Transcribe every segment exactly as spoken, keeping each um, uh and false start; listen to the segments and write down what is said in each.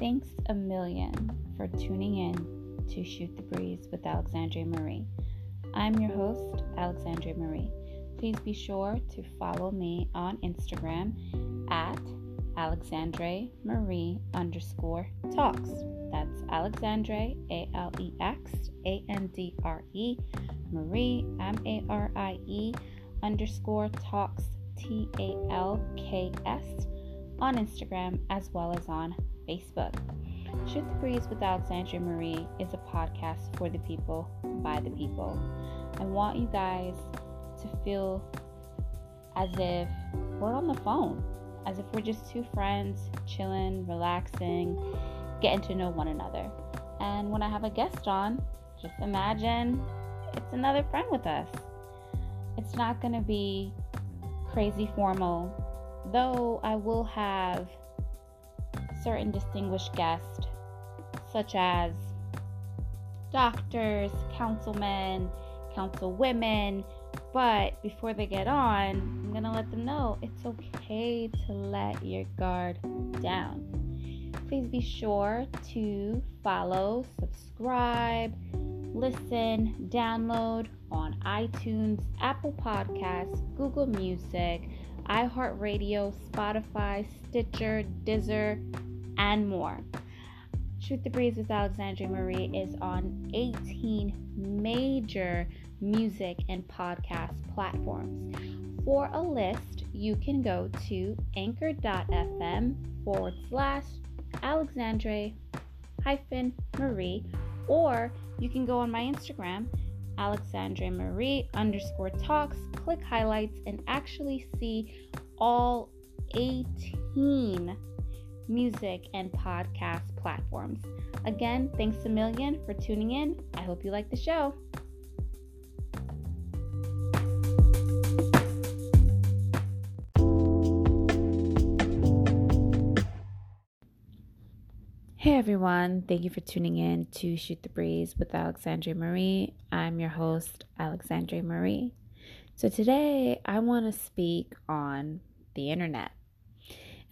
Thanks a million for tuning in to Shoot the Breeze with Alexandra Marie. I'm your host, Alexandra Marie. Please be sure to follow me on Instagram at Alexandra Marie underscore talks. That's Alexandra, A L E X A N D R E, Marie, M A R I E, underscore talks, T A L K S, on Instagram as well as on Facebook. Shoot the Breeze with Alexandra Marie is a podcast for the people, by the people. I want you guys to feel as if we're on the phone, as if we're just two friends chilling, relaxing, getting to know one another. And when I have a guest on, just imagine it's another friend with us. It's not going to be crazy formal, though I will have certain distinguished guests, such as doctors, councilmen, councilwomen. But before they get on, I'm going to let them know it's okay to let your guard down. Please be sure to follow, subscribe, listen, download on iTunes, Apple Podcasts, Google Music, iHeartRadio, Spotify, Stitcher, Deezer, and more. Shoot the Breeze with Alexandra Marie is on eighteen major music and podcast platforms. For a list, you can go to anchor.fm forward slash Alexandra hyphen Marie, or you can go on my Instagram, Alexandra Marie underscore talks, click highlights, and actually see all eighteen music and podcast platforms. Again, thanks a million for tuning in. I hope you like the show. Hey everyone, thank you for tuning in to Shoot the Breeze with Alexandra Marie. I'm your host, Alexandra Marie. So today I want to speak on the internet,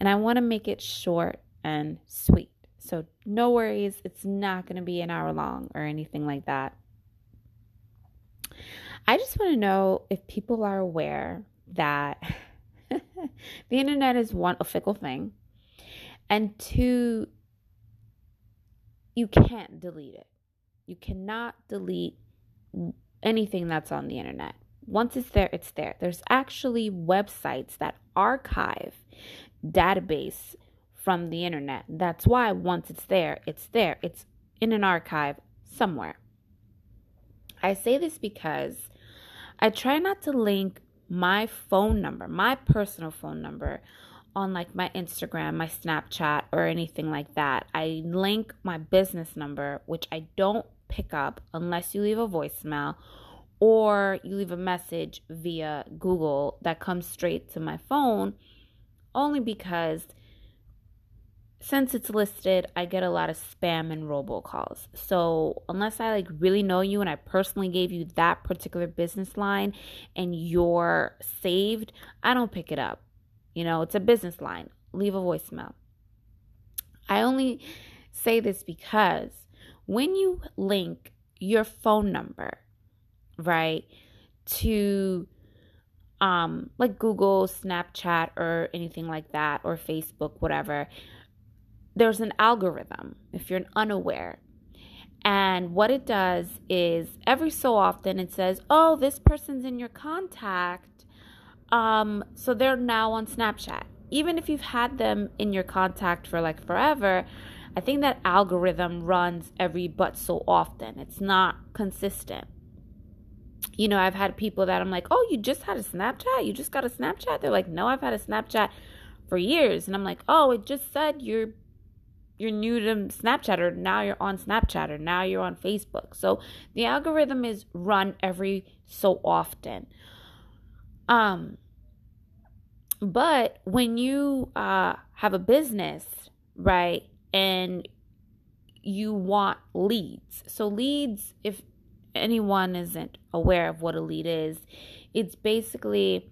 and I want to make it short and sweet. So no worries, it's not going to be an hour long or anything like that. I just want to know if people are aware that the internet is, one, a fickle thing, and two, you can't delete it. You cannot delete anything that's on the internet. Once it's there, it's there. There's actually websites that archive database from the internet. That's why once it's there, it's there. It's in an archive somewhere. I say this because I try not to link my phone number, my personal phone number, on like my Instagram, my Snapchat, or anything like that. I link my business number, which I don't pick up unless you leave a voicemail or you leave a message via Google that comes straight to my phone, only because since it's listed, I get a lot of spam and robocalls. So unless I like really know you and I personally gave you that particular business line and you're saved, I don't pick it up. You know, it's a business line. Leave a voicemail. I only say this because when you link your phone number, right, to um, like Google, Snapchat, or anything like that, or Facebook, whatever, there's an algorithm, if you're unaware. And what it does is every so often it says, oh, this person's in your contact. Um, so they're now on Snapchat. Even if you've had them in your contact for like forever, I think that algorithm runs every but so often. It's not consistent. You know, I've had people that I'm like, oh, you just had a Snapchat? You just got a Snapchat? They're like, no, I've had a Snapchat for years. And I'm like, oh, it just said you're you're new to Snapchat, or now you're on Snapchat, or now you're on Facebook. So the algorithm is run every so often. Um, but when you, uh, have a business, right, and you want leads, so leads, if anyone isn't aware of what a lead is, it's basically,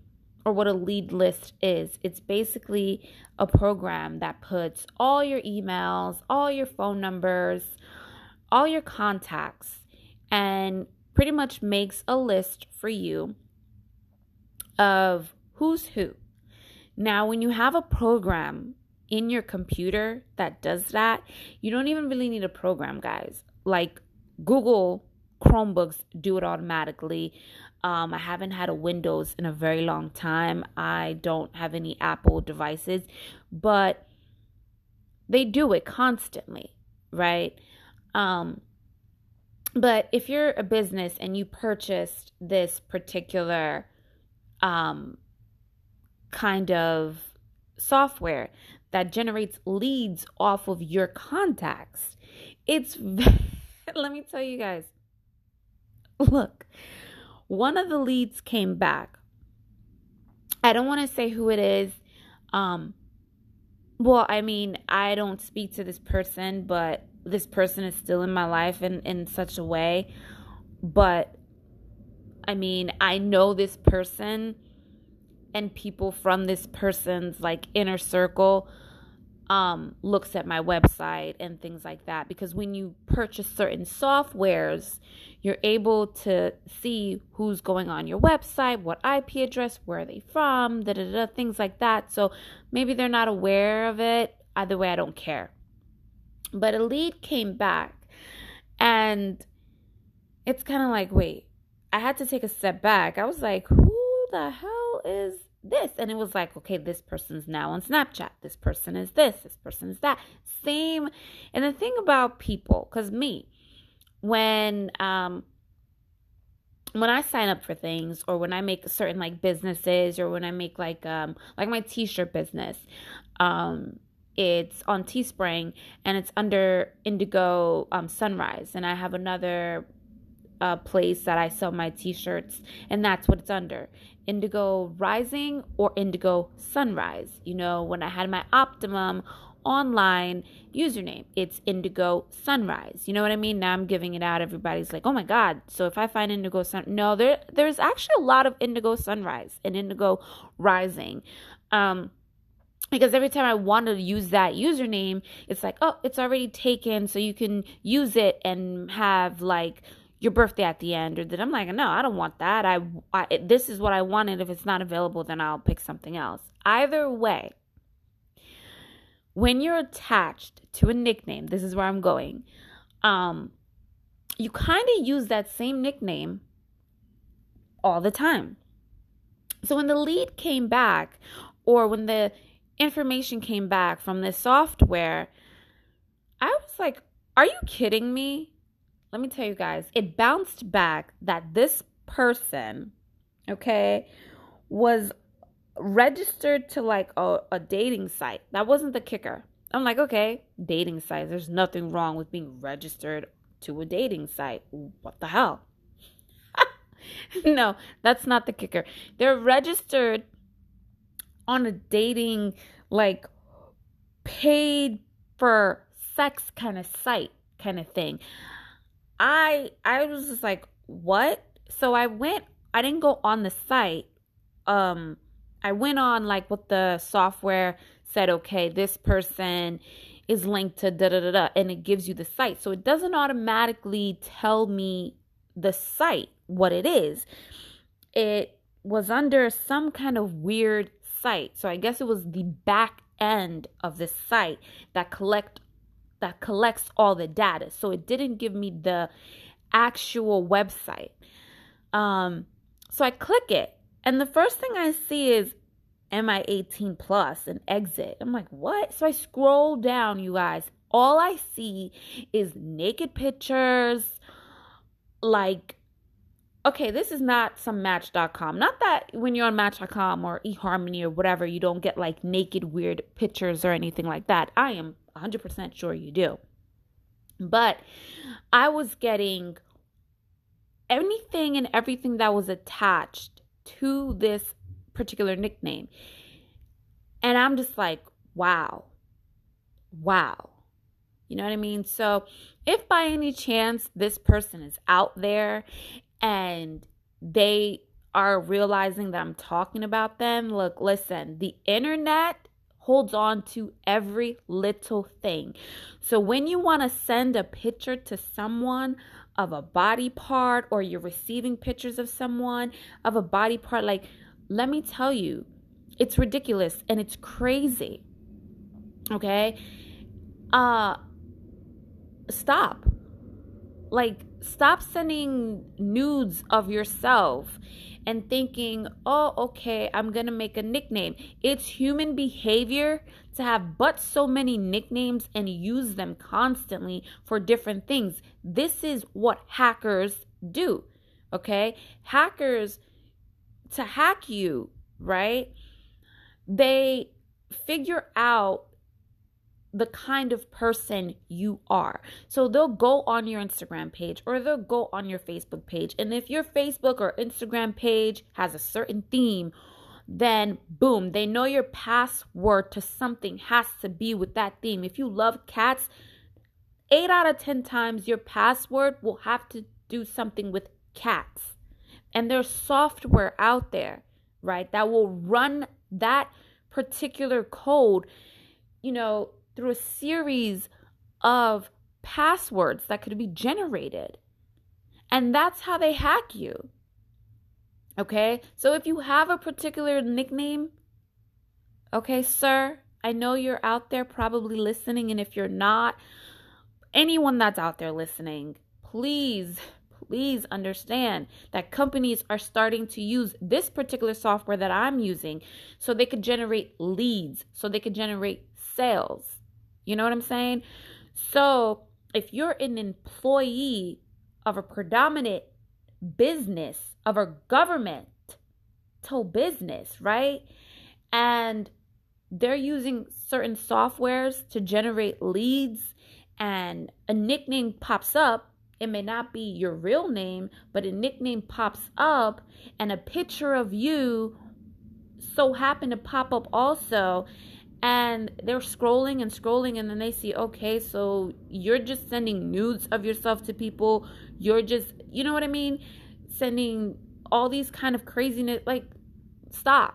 or what a lead list is. It's basically a program that puts all your emails, all your phone numbers, all your contacts, and pretty much makes a list for you of who's who. Now, when you have a program in your computer that does that, you don't even really need a program, guys. Like Google Chromebooks do it automatically. Um, I haven't had a Windows in a very long time. I don't have any Apple devices, but they do it constantly, right? Um, but if you're a business and you purchased this particular um, kind of software that generates leads off of your contacts, it's, let me tell you guys, look, one of the leads came back. I don't want to say who it is. Um, well, I mean, I don't speak to this person, but this person is still in my life in, in such a way. But, I mean, I know this person and people from this person's, like, inner circle um, looks at my website and things like that. Because when you purchase certain softwares, you're able to see who's going on your website, what I P address, where are they from, da da da, things like that. So maybe they're not aware of it. Either way, I don't care. But a lead came back, and it's kind of like, wait, I had to take a step back. I was like, who the hell is this? And it was like, okay, this person's now on Snapchat. This person is this. This person is that. Same. And the thing about people, because me, when um, when I sign up for things, or when I make certain, like, businesses, or when I make, like, um, like my T-shirt business, um. It's on Teespring, and it's under Indigo um, Sunrise. And I have another uh, place that I sell my T-shirts, and that's what it's under. Indigo Rising or Indigo Sunrise. You know, when I had my Optimum online username, it's Indigo Sunrise. You know what I mean? Now I'm giving it out. Everybody's like, oh, my God. So if I find Indigo Sun... No, there there's actually a lot of Indigo Sunrise and Indigo Rising. Um... Because every time I want to use that username, it's like, oh, it's already taken, so you can use it and have, like, your birthday at the end. Or that I'm like, no, I don't want that. I, I this is what I wanted. If it's not available, then I'll pick something else. Either way, when you're attached to a nickname, this is where I'm going, um, you kind of use that same nickname all the time. So when the lead came back, or when the information came back from this software, I was like, are you kidding me? Let me tell you guys, it bounced back that this person, okay, was registered to, like, a, a dating site. That wasn't the kicker. I'm like, okay, dating sites. There's nothing wrong with being registered to a dating site. What the hell? No, that's not the kicker. They're registered on a dating, like, paid for sex kind of site kind of thing. I I was just like, what? So I went, I didn't go on the site. Um, I went on, like, what the software said, okay, this person is linked to da-da-da-da, and it gives you the site. So it doesn't automatically tell me the site, what it is. It was under some kind of weird site. So I guess it was the back end of the site that collect that collects all the data. So it didn't give me the actual website. Um, so I click it, and the first thing I see is, am I eighteen plus and exit? I'm like, what? So I scroll down, you guys. All I see is naked pictures. Like, okay, this is not some match dot com. Not that when you're on match dot com or eHarmony or whatever, you don't get, like, naked weird pictures or anything like that. I am one hundred percent sure you do. But I was getting anything and everything that was attached to this particular nickname. And I'm just like, wow. Wow. You know what I mean? So if by any chance this person is out there and they are realizing that I'm talking about them. Look, listen, the internet holds on to every little thing. So when you want to send a picture to someone of a body part, or you're receiving pictures of someone of a body part, like, let me tell you, it's ridiculous and it's crazy. Okay? Uh, stop. Like, stop sending nudes of yourself and thinking, oh, okay, I'm going to make a nickname. It's human behavior to have but so many nicknames and use them constantly for different things. This is what hackers do, okay? Hackers, to hack you, right? They figure out the kind of person you are. So they'll go on your Instagram page, or they'll go on your Facebook page. And if your Facebook or Instagram page has a certain theme, then boom, they know your password to something has to be with that theme. If you love cats, eight out of ten times your password will have to do something with cats. And there's software out there, right, that will run that particular code, you know, through a series of passwords that could be generated. And that's how they hack you. Okay? So if you have a particular nickname, okay, sir, I know you're out there probably listening. And if you're not, anyone that's out there listening, please, please understand that companies are starting to use this particular software that I'm using so they could generate leads, so they could generate sales. You know what I'm saying? So if you're an employee of a predominant business, of a governmental business, right? And they're using certain softwares to generate leads, and a nickname pops up. It may not be your real name, but a nickname pops up, and a picture of you so happened to pop up also. And they're scrolling and scrolling, and then they see, okay, so you're just sending nudes of yourself to people. You're just, you know what I mean? Sending all these kind of craziness. Like, stop.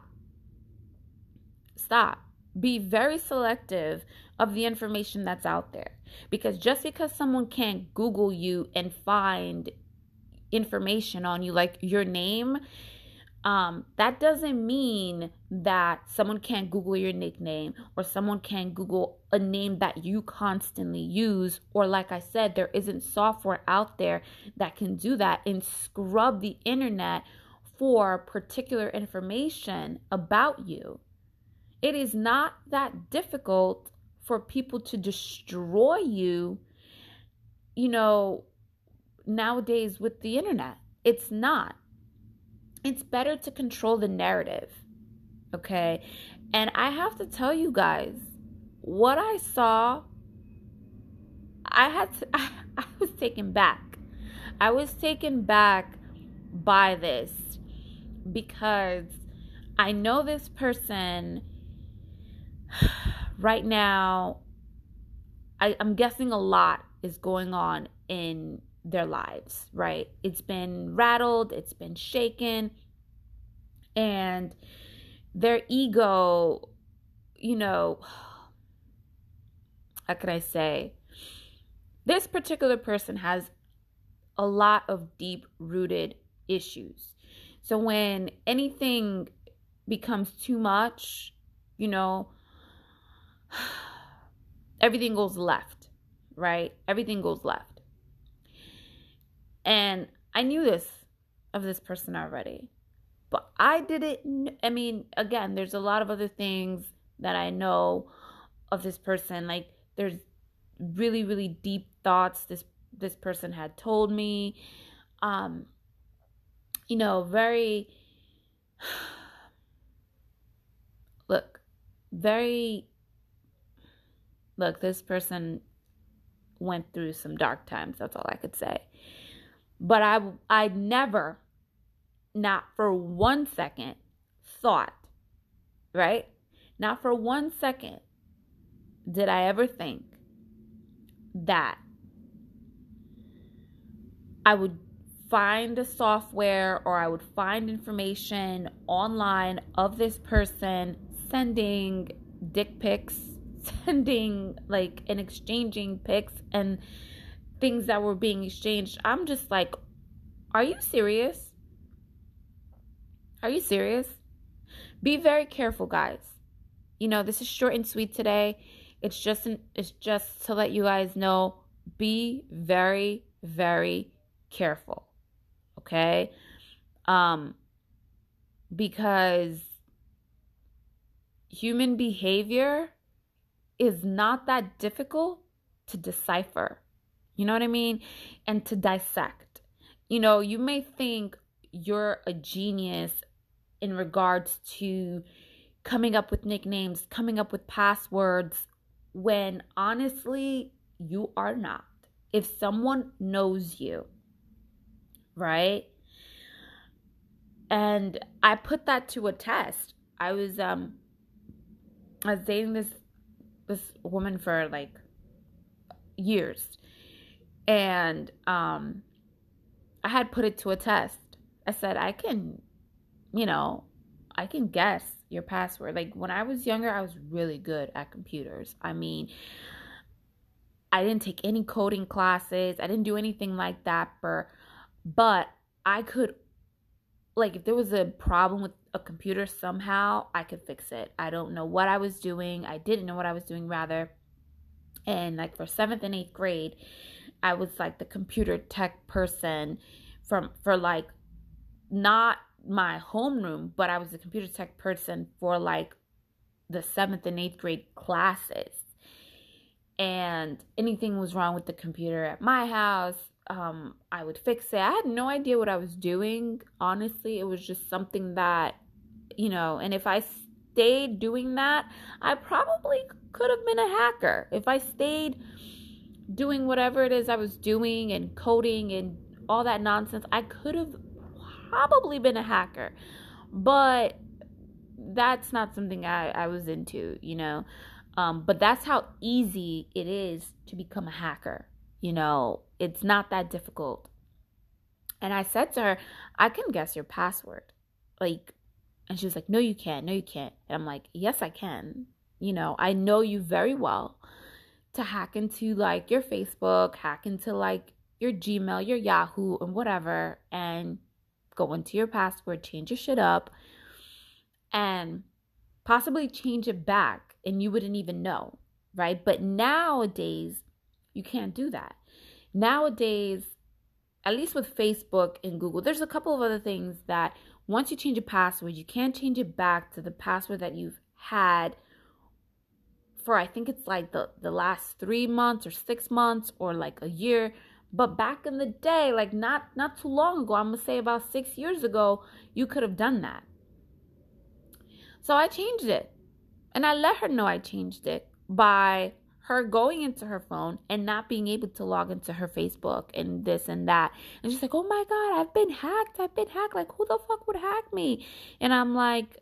Stop. Be very selective of the information that's out there. Because just because someone can't Google you and find information on you, like your name, Um, that doesn't mean that someone can't Google your nickname, or someone can't Google a name that you constantly use. Or like I said, there isn't software out there that can do that and scrub the internet for particular information about you. It is not that difficult for people to destroy you, you know, nowadays with the internet. It's not. It's better to control the narrative, okay? And I have to tell you guys, what I saw, I had to, I, I was taken back. I was taken back by this, because I know this person right now. I, I'm guessing a lot is going on in their lives, right? It's been rattled, it's been shaken, and their ego, you know, how can I say? This particular person has a lot of deep-rooted issues. So when anything becomes too much, you know, everything goes left, right? Everything goes left. And I knew this of this person already, but I didn't, I mean, again, there's a lot of other things that I know of this person. Like, there's really, really deep thoughts this, this person had told me, um, you know, very, look, very, look, this person went through some dark times. That's all I could say. But I, I never, not for one second, thought, right? Not for one second did I ever think that I would find a software, or I would find information online of this person sending dick pics, sending like and exchanging pics and things that were being exchanged. I'm just like, are you serious? Are you serious? Be very careful, guys. You know, this is short and sweet today. It's just an, it's just to let you guys know, be very, very careful, okay? Um, because human behavior is not that difficult to decipher. You know what I mean? And to dissect. You know, you may think you're a genius in regards to coming up with nicknames, coming up with passwords, when honestly, you are not. If someone knows you, right? And I put that to a test. I was um, I was dating this this woman for like years, and um, I had put it to a test. I said, I can, you know, I can guess your password. Like when I was younger, I was really good at computers. I mean, I didn't take any coding classes. I didn't do anything like that. For, but I could, like, if there was a problem with a computer somehow, I could fix it. I don't know what I was doing. I didn't know what I was doing, rather. And like for seventh and eighth grade, I was like the computer tech person from for like not my homeroom, but I was a computer tech person for like the seventh and eighth grade classes. And anything was wrong with the computer at my house, um, I would fix it. I had no idea what I was doing. Honestly, it was just something that, you know, and if I stayed doing that, I probably could have been a hacker. If I stayed doing whatever it is I was doing and coding and all that nonsense, I could have probably been a hacker. But that's not something I, I was into, you know. Um, but that's how easy it is to become a hacker. You know, it's not that difficult. And I said to her, I can guess your password. Like, and she was like, no, you can't. No, you can't. And I'm like, yes, I can. You know, I know you very well to hack into like your Facebook, hack into like your Gmail, your Yahoo and whatever, and go into your password, change your shit up and possibly change it back. And you wouldn't even know, right? But nowadays, you can't do that. Nowadays, at least with Facebook and Google, there's a couple of other things that once you change a password, you can't change it back to the password that you've had for, I think it's like the, the last three months or six months or like a year. But back in the day, like not, not too long ago, I'm going to say about six years ago, you could have done that. So I changed it. And I let her know I changed it by her going into her phone and not being able to log into her Facebook and this and that. And she's like, oh my God, I've been hacked. I've been hacked. Like, who the fuck would hack me? And I'm like,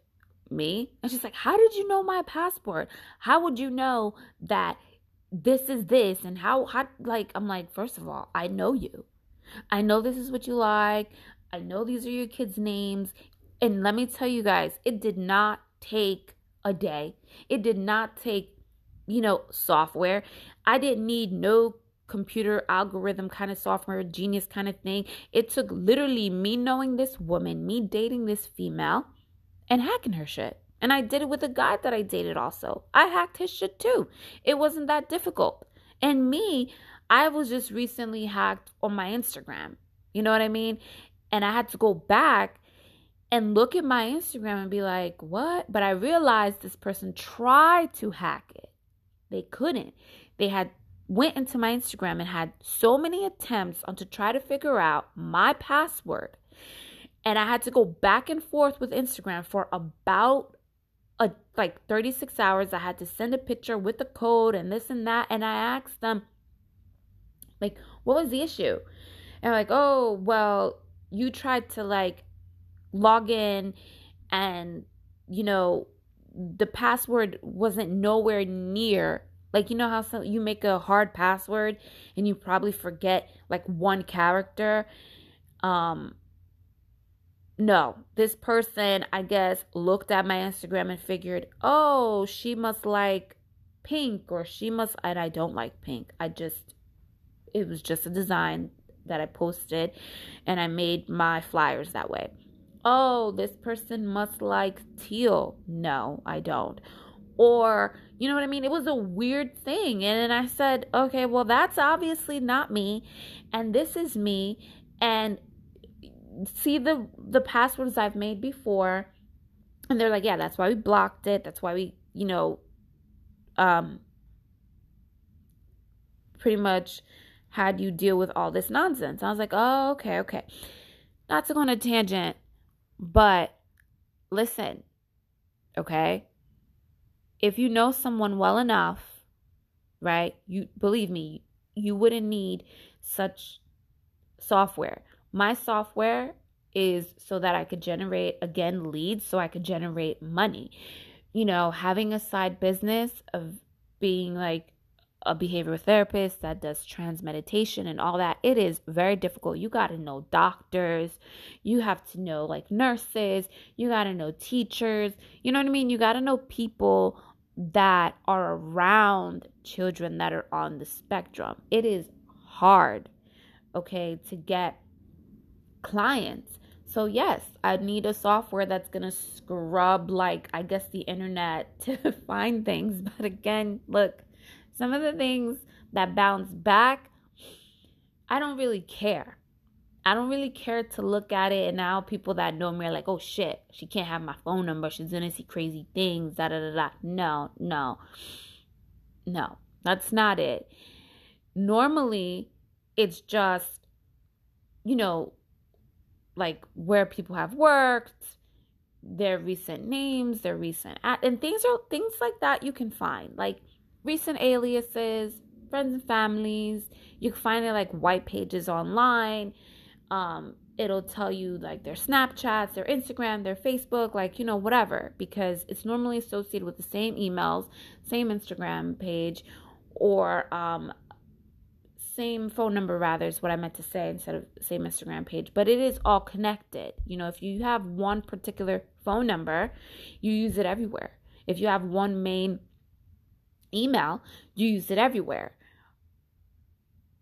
me? And she's like, how did you know my passport? How would you know that this is this? And how, how, like, I'm like, first of all, I know you. I know this is what you like. I know these are your kids' names. And let me tell you guys, it did not take a day. It did not take, you know, software. I didn't need no computer algorithm kind of software, genius kind of thing. It took literally me knowing this woman, me dating this female and hacking her shit. And I did it with a guy that I dated also. I hacked his shit too. It wasn't that difficult. And me, I was just recently hacked on my Instagram. You know what I mean? And I had to go back and look at my Instagram and be like, what? But I realized this person tried to hack it. They couldn't. They had went into my Instagram and had so many attempts on to try to figure out my password. And I had to go back and forth with Instagram for about a, like thirty-six hours. I had to send a picture with the code and this and that. And I asked them, like, what was the issue? And like, oh, well, you tried to like log in and, you know, the password wasn't nowhere near. Like, you know how some, you make a hard password and you probably forget like one character. um, no, this person, I guess, looked at my Instagram and figured, oh, she must like pink, or she must, and I don't like pink. I just, it was just a design that I posted and I made my flyers that way. Oh, this person must like teal. No, I don't. Or, you know what I mean? It was a weird thing. And then I said, okay, well, that's obviously not me. And this is me. And see the, the past ones I've made before. And they're like, yeah, that's why we blocked it. That's why we, you know, um, pretty much had you deal with all this nonsense. I was like, oh, okay, okay. Not to go on a tangent, but listen, okay? If you know someone well enough, right, you believe me, you wouldn't need such software. My software is so that I could generate, again, leads, so I could generate money. You know, having a side business of being like a behavioral therapist that does trans meditation and all that, it is very difficult. You got to know doctors. You have to know like nurses. You got to know teachers. You know what I mean? You got to know people that are around children that are on the spectrum. It is hard, okay, to get clients. So yes, I need a software that's going to scrub, like, I guess, the internet to find things. But again, look, some of the things that bounce back, I don't really care. I don't really care to look at it. And now people that know me are like, oh shit, she can't have my phone number. She's going to see crazy things, da da da da. No, no, no, that's not it. Normally, it's just, you know, like where people have worked, their recent names, their recent ad- and things are things like that you can find, like recent aliases, friends and families. You can find it like white pages online. Um, it'll tell you like their Snapchats, their Instagram, their Facebook, like, you know, whatever, because it's normally associated with the same emails, same Instagram page, or um, same phone number, rather, is what I meant to say instead of same Instagram page. But it is all connected. You know, if you have one particular phone number, you use it everywhere. If you have one main email, you use it everywhere.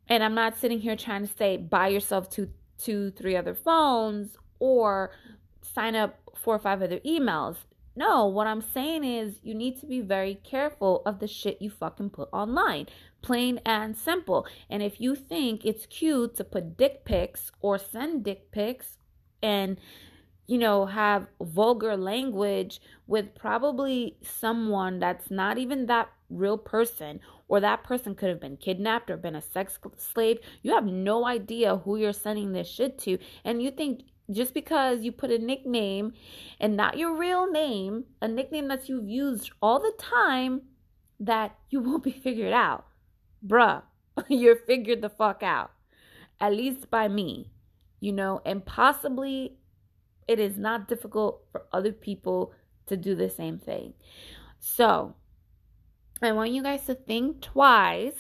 And I'm not sitting here trying to say buy yourself two, two, three other phones or sign up four or five other emails. No, what I'm saying is you need to be very careful of the shit you fucking put online. Plain and simple. And if you think it's cute to put dick pics or send dick pics and, you know, have vulgar language with probably someone that's not even that real person, or that person could have been kidnapped or been a sex slave, you have no idea who you're sending this shit to. And you think just because you put a nickname and not your real name, a nickname that you've used all the time, that you won't be figured out. Bruh, you're figured the fuck out. At least by me, you know, and possibly it is not difficult for other people to do the same thing. So I want you guys to think twice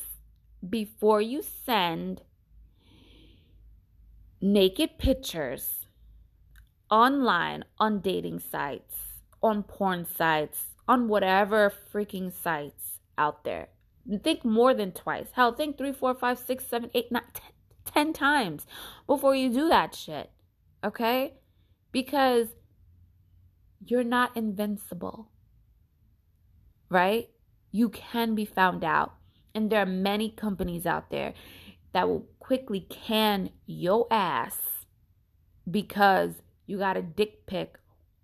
before you send naked pictures online, on dating sites, on porn sites, on whatever freaking sites out there. Think more than twice. Hell, think three, four, five, six, seven, eight, nine, ten, ten times before you do that shit. Okay? Because you're not invincible. Right? You can be found out. And there are many companies out there that will quickly can your ass because you got a dick pic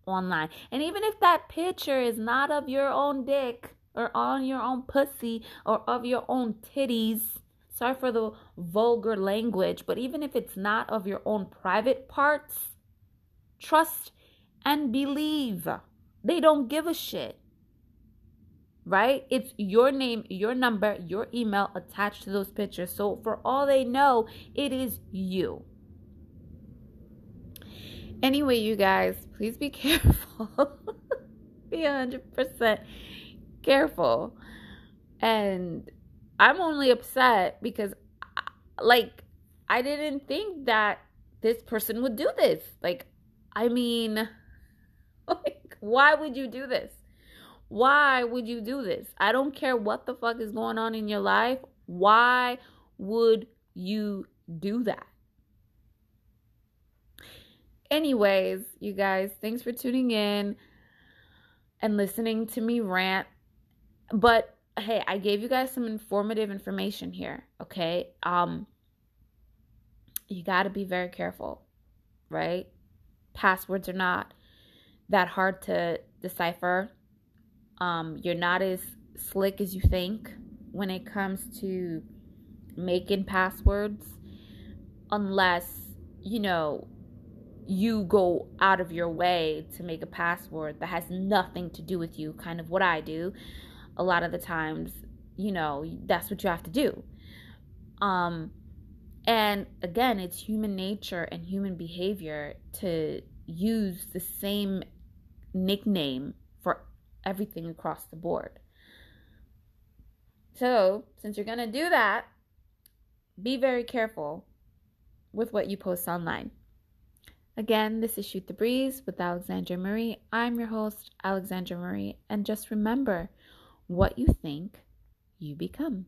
online. And even if that picture is not of your own dick or on your own pussy or of your own titties, sorry for the vulgar language, but even if it's not of your own private parts, trust and believe. They don't give a shit, right? It's your name, your number, your email attached to those pictures. So for all they know, it is you. Anyway, you guys, please be careful. Be one hundred percent careful. And I'm only upset because, like, I didn't think that this person would do this. Like, I mean, like, why would you do this? Why would you do this? I don't care what the fuck is going on in your life. Why would you do that? Anyways, you guys, thanks for tuning in and listening to me rant. But hey, I gave you guys some informative information here, okay? Um, you got to be very careful, right? Passwords are not that hard to decipher. Um, you're not as slick as you think when it comes to making passwords, unless, you know, you go out of your way to make a password that has nothing to do with you, kind of what I do. A lot of the times, you know, that's what you have to do. Um, and again, it's human nature and human behavior to use the same nickname for everything across the board. So, since you're going to do that, be very careful with what you post online. Again, this is Shoot the Breeze with Alexandra Marie. I'm your host, Alexandra Marie. And just remember, what you think, you become.